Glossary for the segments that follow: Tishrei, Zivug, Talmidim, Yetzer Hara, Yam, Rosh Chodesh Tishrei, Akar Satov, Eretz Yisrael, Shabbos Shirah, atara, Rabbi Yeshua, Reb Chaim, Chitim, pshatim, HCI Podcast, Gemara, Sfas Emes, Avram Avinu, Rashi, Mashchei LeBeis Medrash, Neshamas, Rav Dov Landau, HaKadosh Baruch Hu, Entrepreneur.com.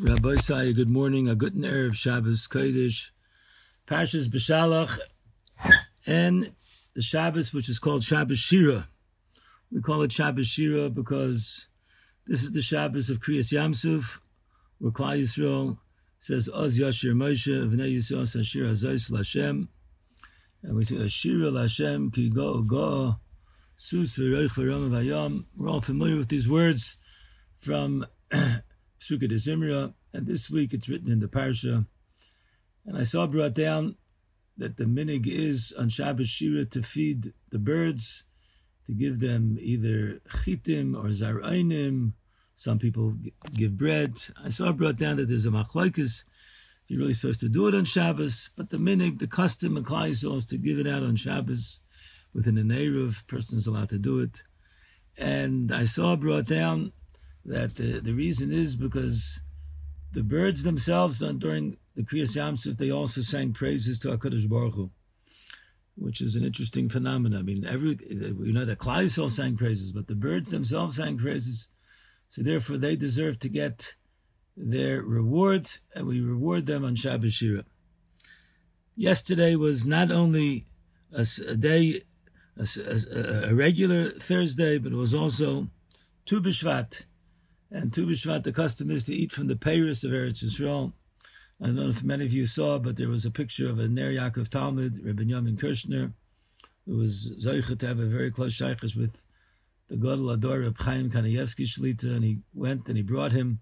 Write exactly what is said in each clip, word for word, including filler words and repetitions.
Rabbi Sa'i, good morning. A good Erev Shabbos Kodesh, Parshas Beshalach, and the Shabbos which is called Shabbos Shirah. We call it Shabbos Shirah because this is the Shabbos of Kriyas Yamsuf, where Klal Yisrael says Oz Yashir Moshe, Vnei Yisrael says Shirah Zoyis L'Hashem, and we say Shira L'Hashem ki go go sus v'roich v'ram v'yam. We're all familiar with these words from Sukkot Ezimrah, and this week it's written in the Parsha. And I saw brought down that the minig is on Shabbos Shirah to feed the birds, to give them either chitim or zarainim. Some people give bread. I saw brought down that there's a machlokes, if you're really supposed to do it on Shabbos, but the minig, the custom of Klal Yisrael is to give it out on Shabbos within a Neiruf. Person is allowed to do it. And I saw brought down that the, the reason is because the birds themselves, during the Kriyas Yamsuf, they also sang praises to HaKadosh Baruch Hu, which is an interesting phenomenon. I mean, every you know that Klal Yisrael sang praises, but the birds themselves sang praises, so therefore they deserve to get their reward, and we reward them on Shabbos Shirah. Yesterday was not only a, a day, a, a, a regular Thursday, but it was also Tu B'Shvat. And Tu B'Shvat, the custom is to eat from the peiros of Eretz Yisrael. I don't know if many of you saw, but there was a picture of a Ner Yaakov Talmud, Rabbi Yam Kirshner, who was Zoycha to have a very close shaykhus with the Gadol Ador, Reb Chaim Shlita, and he went and he brought him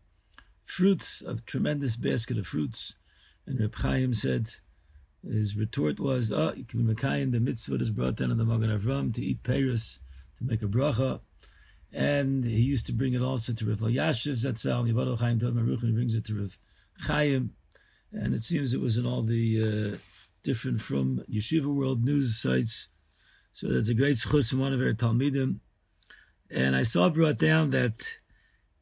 fruits, a tremendous basket of fruits. And Reb Chaim said, his retort was, oh, you can be Mekayim, the mitzvah is brought down on the Magen Avram to eat peiros, to make a bracha. And he used to bring it also to Rav Yashiv Zatzal, Yibadol Chaim Tov Maruch, and he brings it to Rav Chaim. And it seems it was in all the uh, different from Yeshiva World news sites. So there's a great schus from one of our Talmidim. And I saw brought down that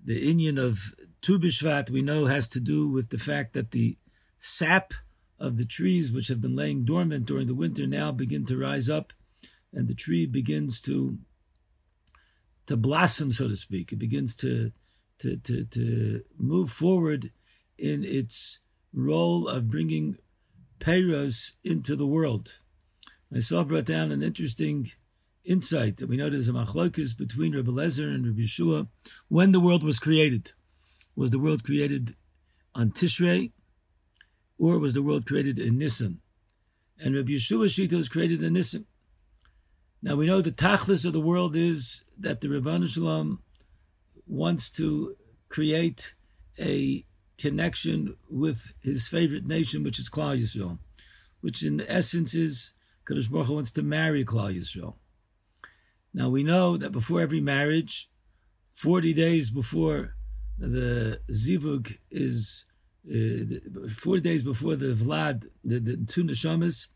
the inyan of Tu B'Shvat, we know, has to do with the fact that the sap of the trees, which have been laying dormant during the winter, now begin to rise up, and the tree begins to to blossom, so to speak. It begins to, to, to, to move forward in its role of bringing peiros into the world. I saw brought down an interesting insight that we know there's a machlokes between Rabbi Lezer and Rabbi Yeshua. When the world was created, was the world created on Tishrei, or was the world created in Nisan? And Rabbi Yeshua Shita was created in Nisan. Now we know the tachlis of the world is that the Rebbeinu Shalom wants to create a connection with his favorite nation, which is Klal Yisrael, which in essence is Kadosh Baruch Hu wants to marry Klal Yisrael. Now we know that before every marriage, forty days before the zivug is uh, forty days before the vlad, the, the two neshamas,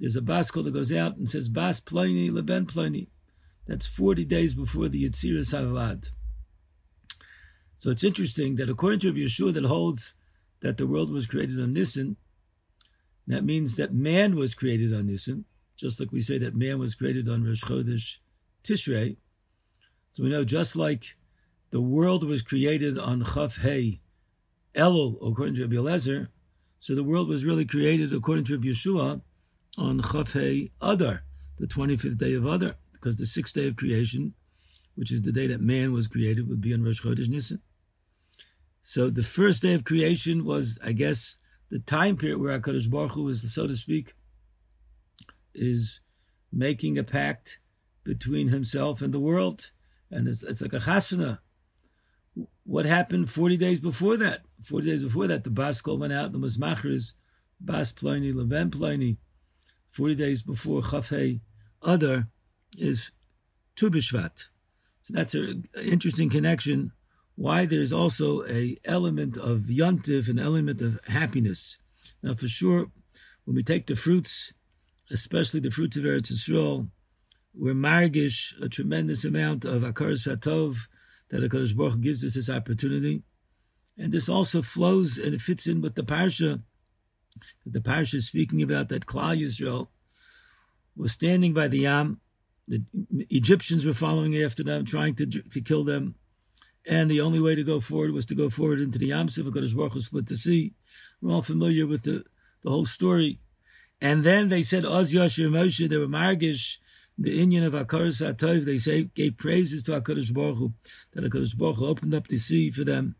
there's a baskol that goes out and says, Bas Pliny, Leben Pliny. That's forty days before the Yetziras HaVad. So it's interesting that according to Rabbi Yeshua that holds that the world was created on Nisan, that means that man was created on Nisan, just like we say that man was created on Rosh Chodesh Tishrei. So we know just like the world was created on Chaf Hei Elul, according to Rabbi Elazar, so the world was really created, according to Rabbi Yeshua, on Chafei Adar, the twenty-fifth day of Adar, because the sixth day of creation, which is the day that man was created, would be on Rosh Chodesh Nisan. So the first day of creation was, I guess, the time period where HaKadosh Baruch Hu is, so to speak, is making a pact between himself and the world, and it's, it's like a chasana. What happened forty days before that? forty days before that, the baskol went out, the mizmachers, Bas Pliny, Leben Pliny. forty days before Chafei Adar is Tu B'Shvat. So that's an interesting connection, why there's also an element of yontif, an element of happiness. Now for sure, when we take the fruits, especially the fruits of Eretz Yisrael, we're margish a tremendous amount of Akar Satov that HaKadosh Baruch Hu gives us this opportunity. And this also flows and it fits in with the Parsha. The parsha is speaking about that Klal Yisrael was standing by the Yam. The Egyptians were following after them, trying to, to kill them. And the only way to go forward was to go forward into the Yam Suf. HaKadosh Baruch Hu split the sea. We're all familiar with the, the whole story. And then they said, Oz Yashir Moshe, they were margish, the Inyan of Akar Satov. They say, gave praises to HaKadosh Baruch Hu, that HaKadosh Baruch Hu opened up the sea for them.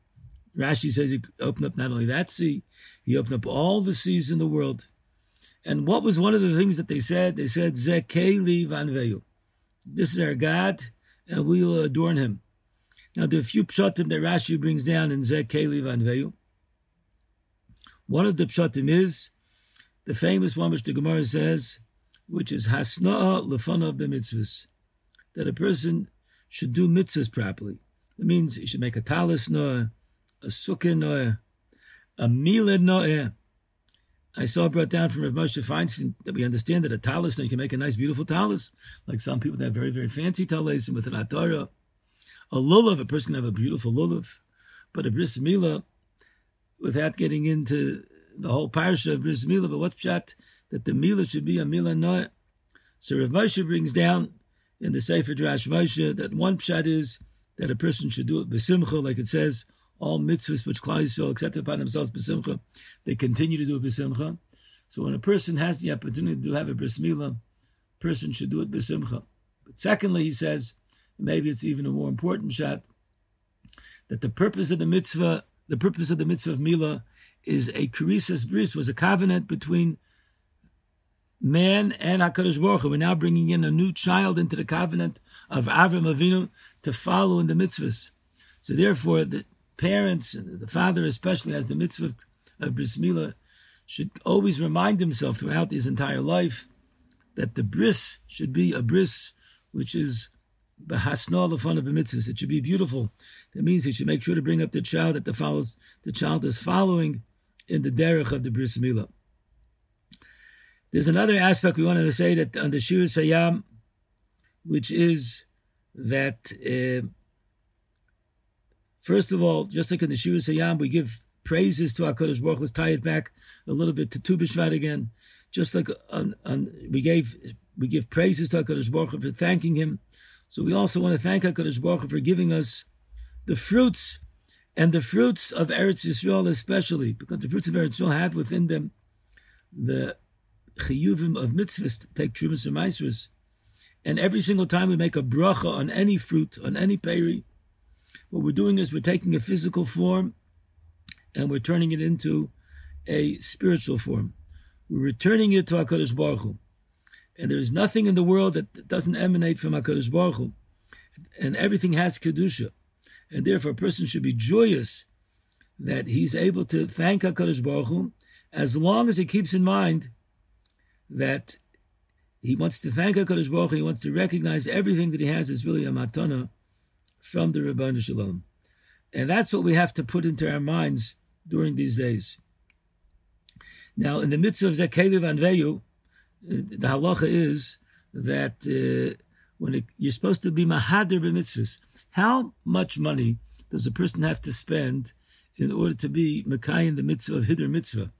Rashi says he opened up not only that sea, he opened up all the seas in the world. And what was one of the things that they said? They said, Zekeli vanveyu. This is our God, and we will adorn him. Now, there are a few pshatim that Rashi brings down in Zekeli vanveyu. One of the pshatim is the famous one which the Gemara says, which is hasna'a lefanav b'mitzvahs, that a person should do mitzvahs properly. It means he should make a talis noah, a sukkah noah, a milah noah. I saw brought down from Rav Moshe Feinstein that we understand that a talis, and you can make a nice, beautiful talis, like some people that have very, very fancy talis and with an atara. A lulav, a person can have a beautiful lulav, but a bris milah, without getting into the whole parsha of bris milah, but what's pshat that the milah should be a milah noah. So Rav Moshe brings down in the Sefer Drash Moshe that one pshat is that a person should do it b'simcha, like it says, all mitzvahs which Klal Yisrael accepted upon themselves b'simcha, they continue to do b'simcha. So when a person has the opportunity to have a bris milah, a person should do it b'simcha. But secondly, he says, maybe it's even a more important shot, that the purpose of the mitzvah, the purpose of the mitzvah of milah, is a Kriyas bris, was a covenant between man and HaKadosh Baruch Hu. We're now bringing in a new child into the covenant of Avram Avinu to follow in the mitzvahs. So therefore, the parents, and the father especially, has the mitzvah of, of bris milah, should always remind himself throughout his entire life that the bris should be a bris which is b'hasna l'fanav b'mitzvahs. It should be beautiful. That means he should make sure to bring up the child that the, follows, the child is following in the derech of the bris milah. There's another aspect we wanted to say that on the Shir Sayam, which is that uh, first of all, just like in the Shir Sayam, we give praises to HaKadosh Baruch Hu. Let's tie it back a little bit to Tu B'Shvat again. Just like on, on, we gave we give praises to HaKadosh Baruch Hu for thanking him. So we also want to thank HaKadosh Baruch Hu for giving us the fruits, and the fruits of Eretz Yisrael especially, because the fruits of Eretz Yisrael have within them the chiyuvim of mitzvahs, to take trumas and maisvahs. And every single time we make a bracha on any fruit, on any peri, what we're doing is we're taking a physical form and we're turning it into a spiritual form. We're returning it to HaKadosh Baruch Hu. And there is nothing in the world that doesn't emanate from HaKadosh Baruch Hu. And everything has Kedusha. And therefore a person should be joyous that he's able to thank HaKadosh Baruch Hu, as long as he keeps in mind that he wants to thank HaKadosh Baruch Hu, he wants to recognize everything that he has is really a matana from the Rebbeinu Shalom. And that's what we have to put into our minds during these days. Now in the mitzvah of Zekeli vanveyu, the halacha is that uh, when it, you're supposed to be mahadir b'mitzvahs. How much money does a person have to spend in order to be mekayin the mitzvah of hidur mitzvah?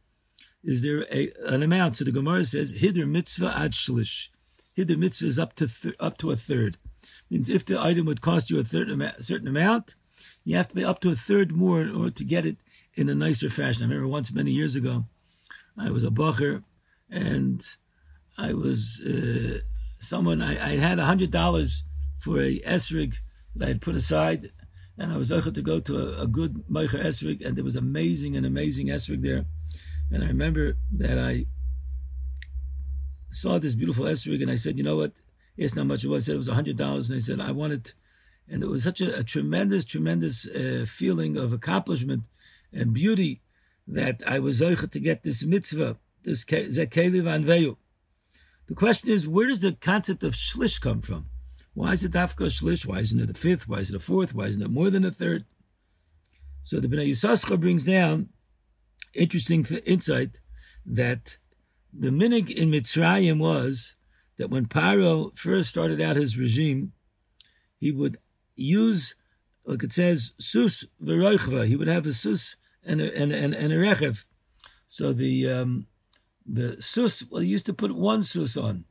Is there a, an amount? So the Gemara says hidur mitzvah ad shlish. Hidur mitzvah is up to th- up to a third. Means if the item would cost you a, third, a certain amount, you have to pay up to a third more in order to get it in a nicer fashion. I remember once many years ago, I was a bacher and I was uh, someone, I, I had one hundred dollars for a esrig that I had put aside, and I was able to go to a, a good meicher esrig, and there was amazing and amazing esrig there. And I remember that I saw this beautiful esrig, and I said, you know what, it's not much it was. I said it was one hundred dollars, and I said, I want it. And it was such a, a tremendous, tremendous uh, feeling of accomplishment and beauty that I was able to get this mitzvah, this Zekeli vanveyu. The question is, where does the concept of shlish come from? Why is it dafka shlish? Why isn't it a fifth? Why isn't it a fourth? Why isn't it more than a third? So the Bnei Yisrael brings down interesting insight that the minig in Mitzrayim was that when Paro first started out his regime, he would use, like it says, sus v'roichva. He would have a sus and a, and, and, and a rechev. So the... Um, The sus, well, he used to put one sus on,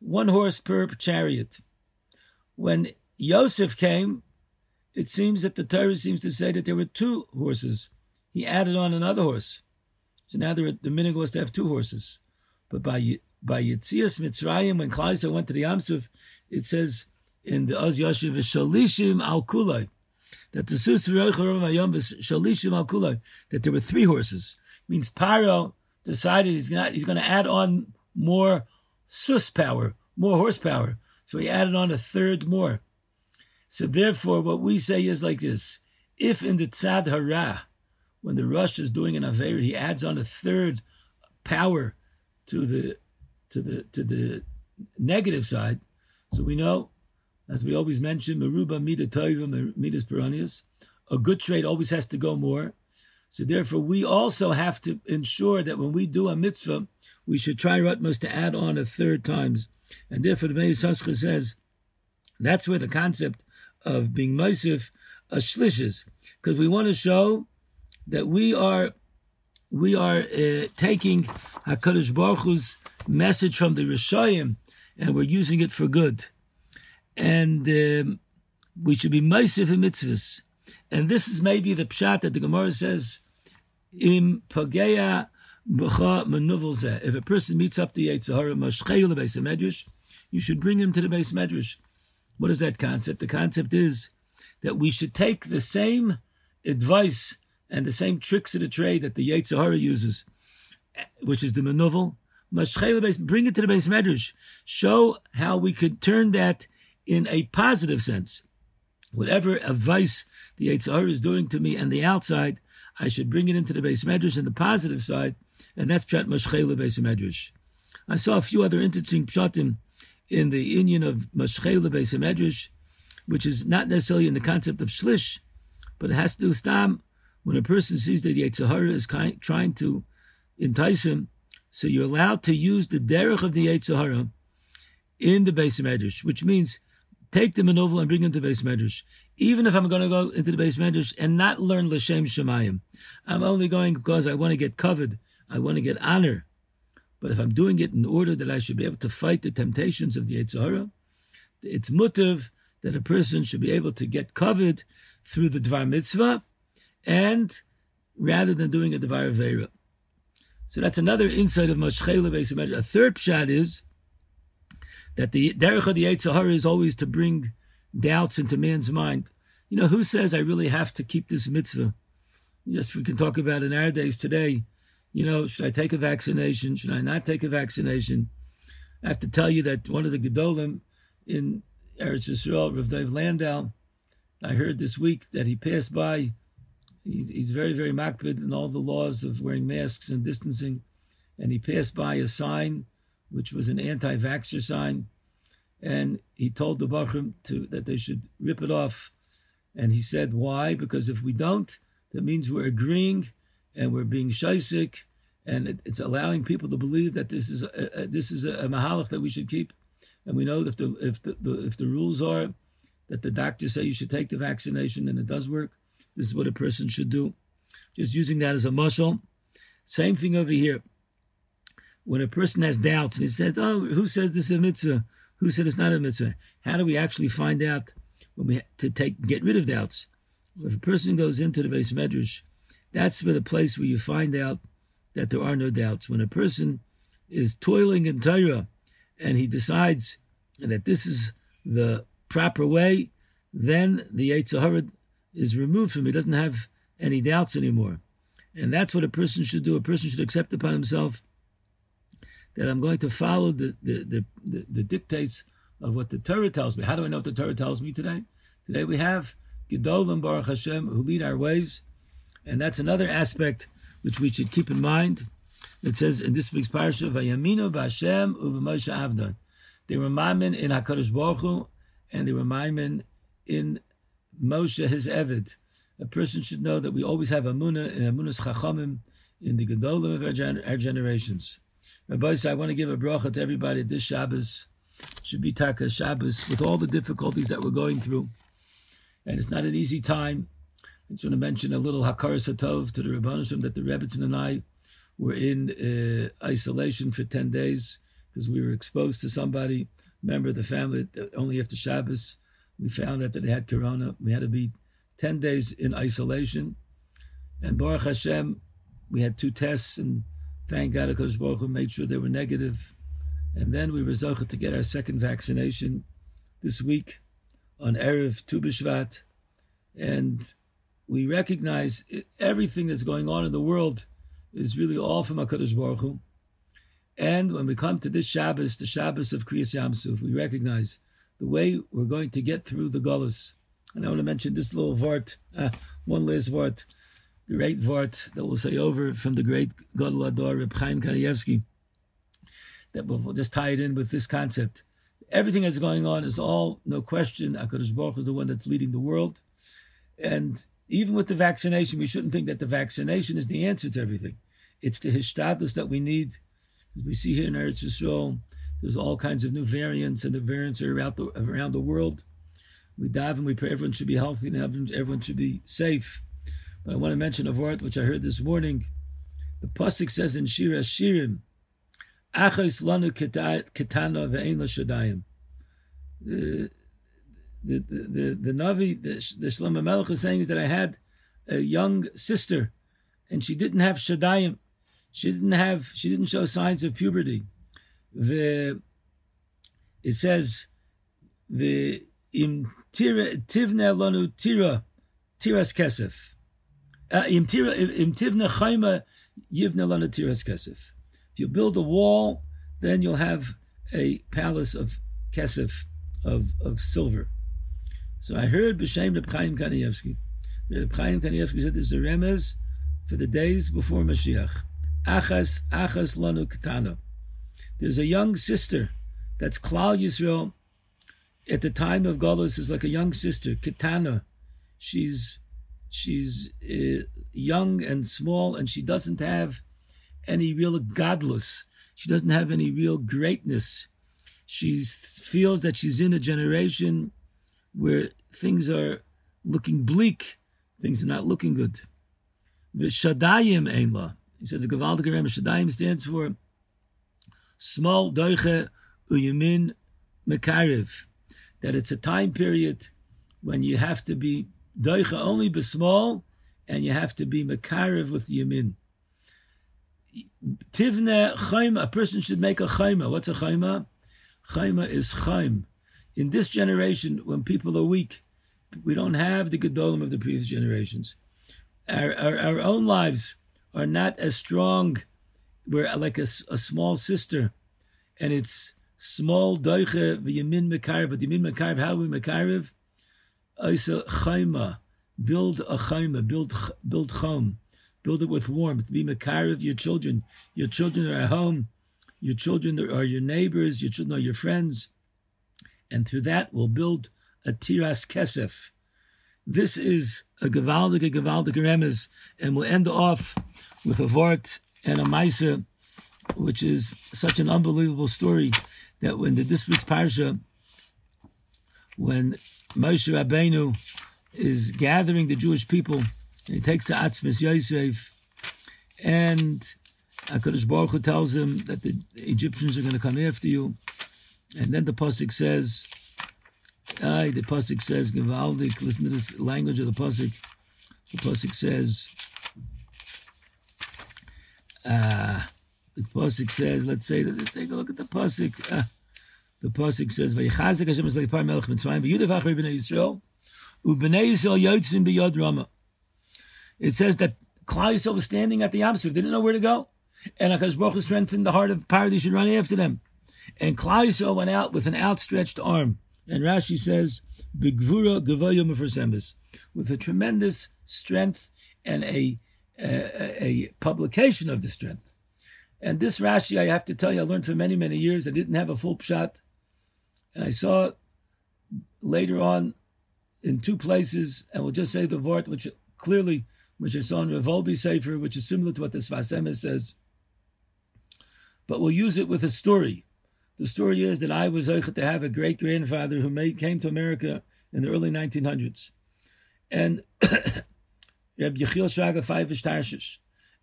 one horse per chariot. When Yosef came, it seems that the Torah seems to say that there were two horses. He added on another horse. So now the minhag was to have two horses. But by by Yitzias Mitzrayim, when Klal Yisrael went to the Yam Suf, it says in the Oz Yashir Vishalishim al Kulai that the Sus V'Yom Vishalishim al Kulai that there were three horses. It means Paro decided he's not he's going to add on more sus power, more horsepower. So he added on a third more. So therefore, what we say is like this: if in the Tzad Hara, when the Rosh is doing an Aveira, he adds on a third power to the to the to the negative side. So we know, as we always mention, Meruba Mida Toiva Midas Peronius, a good trait always has to go more. So therefore, we also have to ensure that when we do a mitzvah, we should try our utmost to add on a third times. And therefore, the Vnei Yisrael says, that's where the concept of being Mosif uh, shlishes, because we want to show that we are we are uh, taking HaKadosh Baruch Hu's message from the Rishayim, and we're using it for good. And um, we should be Mosif in mitzvahs. And this is maybe the pshat that the Gemara says, Im Pageya B'cha Menuvel Zeh. If a person meets up the Yetzer Hara, Mashcheu the Beis Medrash, you should bring him to the Beis Medrash. What is that concept? The concept is that we should take the same advice and the same tricks of the trade that the Yetzer Hara uses, which is the manuvel, bring it to the Beis Medrash. Show how we could turn that in a positive sense. Whatever advice the Yetzer Hara is doing to me and the outside, I should bring it into the Beis Medrash and the positive side, and that's pshat Mashchei LeBeis Medrash. I saw a few other interesting pshatim in the union of Mashchei LeBeis Medrash, which is not necessarily in the concept of shlish, but it has to do with stam. When a person sees that the Yetzer Hara is kind, trying to entice him, so you're allowed to use the derech of the Yetzer Hara in the Beis Medrash, which means take the manovel and bring him to Beis Medrash. Even if I'm going to go into the Beis Medrash and not learn L'Shem Shemayim, I'm only going because I want to get covered, I want to get honor. But if I'm doing it in order that I should be able to fight the temptations of the Yetzer Hara, it's mutav that a person should be able to get covered through the Dvar Mitzvah, and rather than doing a Dvar Aveira. So that's another insight of Mashchei LeBeis Medrash. A third pshat is that the derech of the Yetzer Hara is always to bring doubts into man's mind. You know, who says I really have to keep this mitzvah? Just we can talk about in our days today, you know, should I take a vaccination? Should I not take a vaccination? I have to tell you that one of the Gedolim in Eretz Yisrael, Rav Dov Landau, I heard this week that he passed by. He's, he's very, very makbid in all the laws of wearing masks and distancing. And he passed by a sign, which was an anti-vaxxer sign. And he told the Bachrim to that they should rip it off. And he said, why? Because if we don't, that means we're agreeing and we're being shaisik, and it, it's allowing people to believe that this is a, a, this is a, a mahalach that we should keep. And we know that if the, if, the, the, if the rules are that the doctors say you should take the vaccination and it does work, this is what a person should do. Just using that as a mashal. Same thing over here. When a person has doubts and he says, oh, who says this is a mitzvah? Who said it's not a mitzvah? How do we actually find out when we to take get rid of doubts? If a person goes into the Beis Medrash, that's where the place where you find out that there are no doubts. When a person is toiling in Torah and he decides that this is the proper way, then the Yetzer Hara is removed from him. He doesn't have any doubts anymore. And that's what a person should do. A person should accept upon himself that I'm going to follow the the, the, the the dictates of what the Torah tells me. How do I know what the Torah tells me today? Today we have Gedolim Baruch Hashem who lead our ways. And that's another aspect which we should keep in mind. It says in this week's parasha, Vayaminu b'Hashem u'b'Moshe Avdon. They were maimin in HaKadosh Baruch Hu, and they were maimin in Moshe, his Eved. A person should know that we always have Amunah and Amunah's Chachamim in the Gedolim of our, gen- our generations. Rabbi Sa'i, I want to give a bracha to everybody this Shabbos. It should be Taka Shabbos with all the difficulties that we're going through. And it's not an easy time. I just want to mention a little Akar Satov to the Rabbanim that the Rebbetzin and I were in uh, isolation for ten days because we were exposed to somebody, member of the family, only after Shabbos. We found out that they had corona. We had to be ten days in isolation. And Baruch Hashem, we had two tests, and thank God HaKadosh Baruch Hu made sure they were negative. And then we were zocheh to get our second vaccination this week on Erev Tu B'Shvat. And we recognize everything that's going on in the world is really all from HaKadosh Baruch Hu. And when we come to this Shabbos, the Shabbos of Kriyas Yamsuf, we recognize the way we're going to get through the Golus. And I want to mention this little vart, uh, one last vart, the great vart that we'll say over from the great Gadol Ador, Reb Chaim, that we'll just tie it in with this concept. Everything that's going on is all, no question, HaKadosh Baruch Hu is the one that's leading the world. And even with the vaccination, we shouldn't think that the vaccination is the answer to everything. It's the hishtadlus that we need. As we see here in Eretz Yisrael, there's all kinds of new variants, and the variants are around the, around the world. We dive and we pray everyone should be healthy and everyone should be safe. But I want to mention a word which I heard this morning. The pasuk says in Shira Shirim, Achos lanu ketana ve'ein la shadayim. The the the the Navi, the, the Shlomo Melech is saying is that I had a young sister, and she didn't have shadayim. She didn't have. She didn't show signs of puberty. The it says the im tira tivne lanu tira tiras kesef. Im tira im tivne chayma yivne lanu tiras kesef. If you build a wall, then you'll have a palace of kesef, of, of silver. So I heard b'shem Reb Chaim Kanievsky. Reb Chaim Kanievsky said this is a remez for the days before Mashiach. Achas, achas lanu ketana. There's a young sister that's Klal Yisrael. At the time of Golus is like a young sister, ketana. She's, she's uh, young and small, and she doesn't have any real godless. She doesn't have any real greatness. She feels that she's in a generation where things are looking bleak. Things are not looking good. V'shadayim ein la. He says the Gavaldik Rem Shadayim stands for small doiche uyamin mekariv. That it's a time period when you have to be doiche only b'small, and you have to be mekariv with yamin. Tivne chayma, a person should make a chayma. What's a chayma? Chayma is chaym. In this generation, when people are weak, we don't have the gedolim of the previous generations. Our, our, our own lives are not as strong. We're like a, a small sister. And it's small doiche v'yamin mekariv. But yamin mekariv, how we mekariv? Isa chayma. Build a chayma. Build, build chom. Build it with warmth. Be mekariv your children. Your children are at home. Your children are your neighbors. Your children are your friends. And through that, we'll build a tiras kesef. This is a gevaldik, a gevaldik remez. And we'll end off with a vort and a maisa, which is such an unbelievable story that when the this week's parsha, when Moshe Rabbeinu is gathering the Jewish people, and he takes the Atzmos Yosef, and HaKadosh Baruch Hu tells him that the Egyptians are going to come after you. And then the pasuk says, uh, the pasuk says, Gevaldik, listen to this language of the pasuk. The pasuk says, uh, the pasuk says, let's say, take a look at the pasuk. Uh, the pasuk says, Vaychazik Hashem is like Par Melech Mitzrayim, V'yudavach B'nei Yisrael, U'B'nei Yisrael Yotzin B'yod Rama. It says that Klal Yisrael was standing at the Yam Suf. They didn't know where to go. And HaKadosh Baruch Hu strengthened the heart of Paro that he should run after them. And Klal Yisrael went out with an outstretched arm. And Rashi says, B'gvura g'voya m'fersembis. With a tremendous strength and a, a, a publication of the strength. And this Rashi, I have to tell you, I learned for many, many years. I didn't have a full pshat. And I saw later on in two places, and we'll just say the vort, which clearly... which I saw in Revolbi Sefer, which is similar to what the Sfas Emes says. But we'll use it with a story. The story is that I was zocheh to have a great-grandfather who made, came to America in the early nineteen hundreds. And Reb Yechiel Shraga Feivish Tarshish.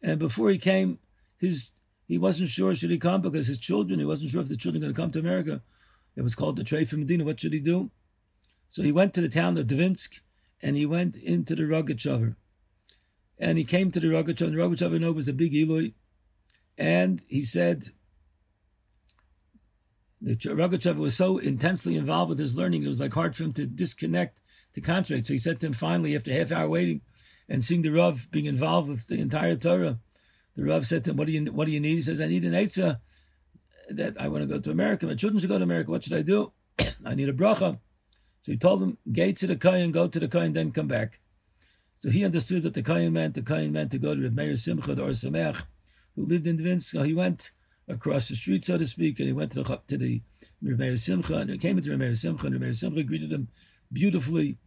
And before he came, his he wasn't sure should he come because his children, he wasn't sure if the children were going to come to America. It was called the Trey from Medina. What should he do? So he went to the town of Dvinsk, and he went into the rugged shavar. And he came to the rugged shavar, and the rugged shavar was a big Eloi. And he said, the rugged shavar was so intensely involved with his learning, it was like hard for him to disconnect, to concentrate. So he said to him finally, after a half hour waiting, and seeing the Rav being involved with the entire Torah, the Rav said to him, what do you, what do you need? He says, I need an eitzah that I want to go to America. My children should go to America. What should I do? I need a bracha. So he told him, go to the Kohen, go to the Kohen, then come back. So he understood what the Kohen meant. The Kohen meant to go to Reb Meir Simcha, the Or Sameach, who lived in Dvinsk. So he went across the street, so to speak, and he went to the, to the Reb Meir Simcha, and he came into Reb Meir Simcha, and Reb Meir Simcha greeted him beautifully.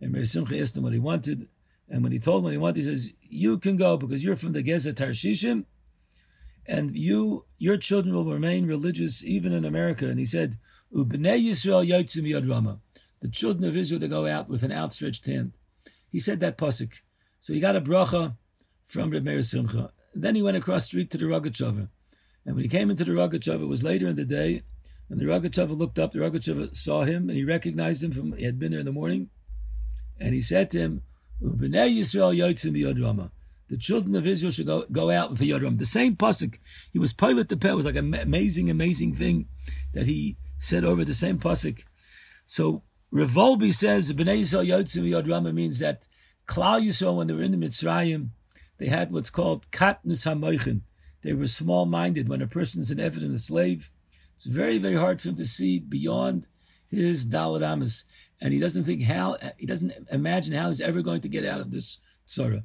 And Reb Meir Simcha asked him what he wanted. And when he told him what he wanted, he says, you can go because you're from the Gezer Tarshishim, and you, your children will remain religious even in America. And he said, Vnei Yisrael yotzim yad rama. The children of Israel, they go out with an outstretched hand. He said that pasuk. So he got a bracha from Reb Meir Simcha. Then he went across the street to the Rugged Shavar. And when he came into the Rugged Shavar, it was later in the day, and the Rugged Shavar looked up, the Rugged Shavar saw him, and he recognized him from, he had been there in the morning. And he said to him, Ubnei Yisrael yotzim yad rama. The children of Israel should go, go out with the Yad Rama. The same pasuk. He was pilot the peh. It was like an amazing, amazing thing that he said over the same pasuk. So Revolbi says, B'nai Yisrael Yotzim Yad Rama means that Klal Yisrael, when they were in the Mitzrayim, they had what's called katnus hamoichin. They were small-minded. When a person's an eved and a slave, it's very, very hard for him to see beyond his daled amas. And he doesn't think how, he doesn't imagine how he's ever going to get out of this tzara.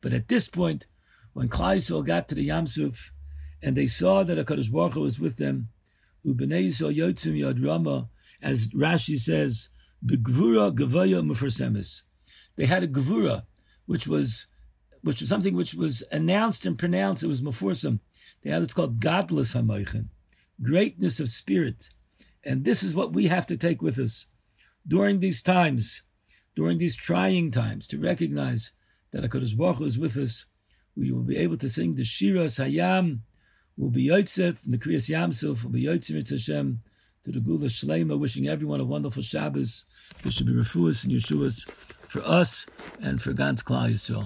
But at this point, when Klal Yisrael got to the Yamsuf, and they saw that HaKadosh Baruch Hu was with them, Ubnei Yisrael Yotzim Yad Rama, as Rashi says, Begvura Gevaya Mufersemis. They had a Gevura, which was which was something which was announced and pronounced. It was Mufersem. They had what's called Godless Hamoichin, greatness of spirit. And this is what we have to take with us during these times, during these trying times, to recognize that HaKadosh Baruch Hu is with us. We will be able to sing the Shiras Hayam, we'll be Yotzef, and the Kriyas Yamsuf, we'll be Yotzef Mitzvah Hashem, to the Gula Shleima, wishing everyone a wonderful Shabbos. There should be Refuas and Yeshuas for us and for Gans Klal Yisrael.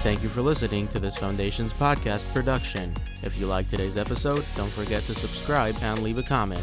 Thank you for listening to this Foundation's podcast production. If you liked today's episode, don't forget to subscribe and leave a comment.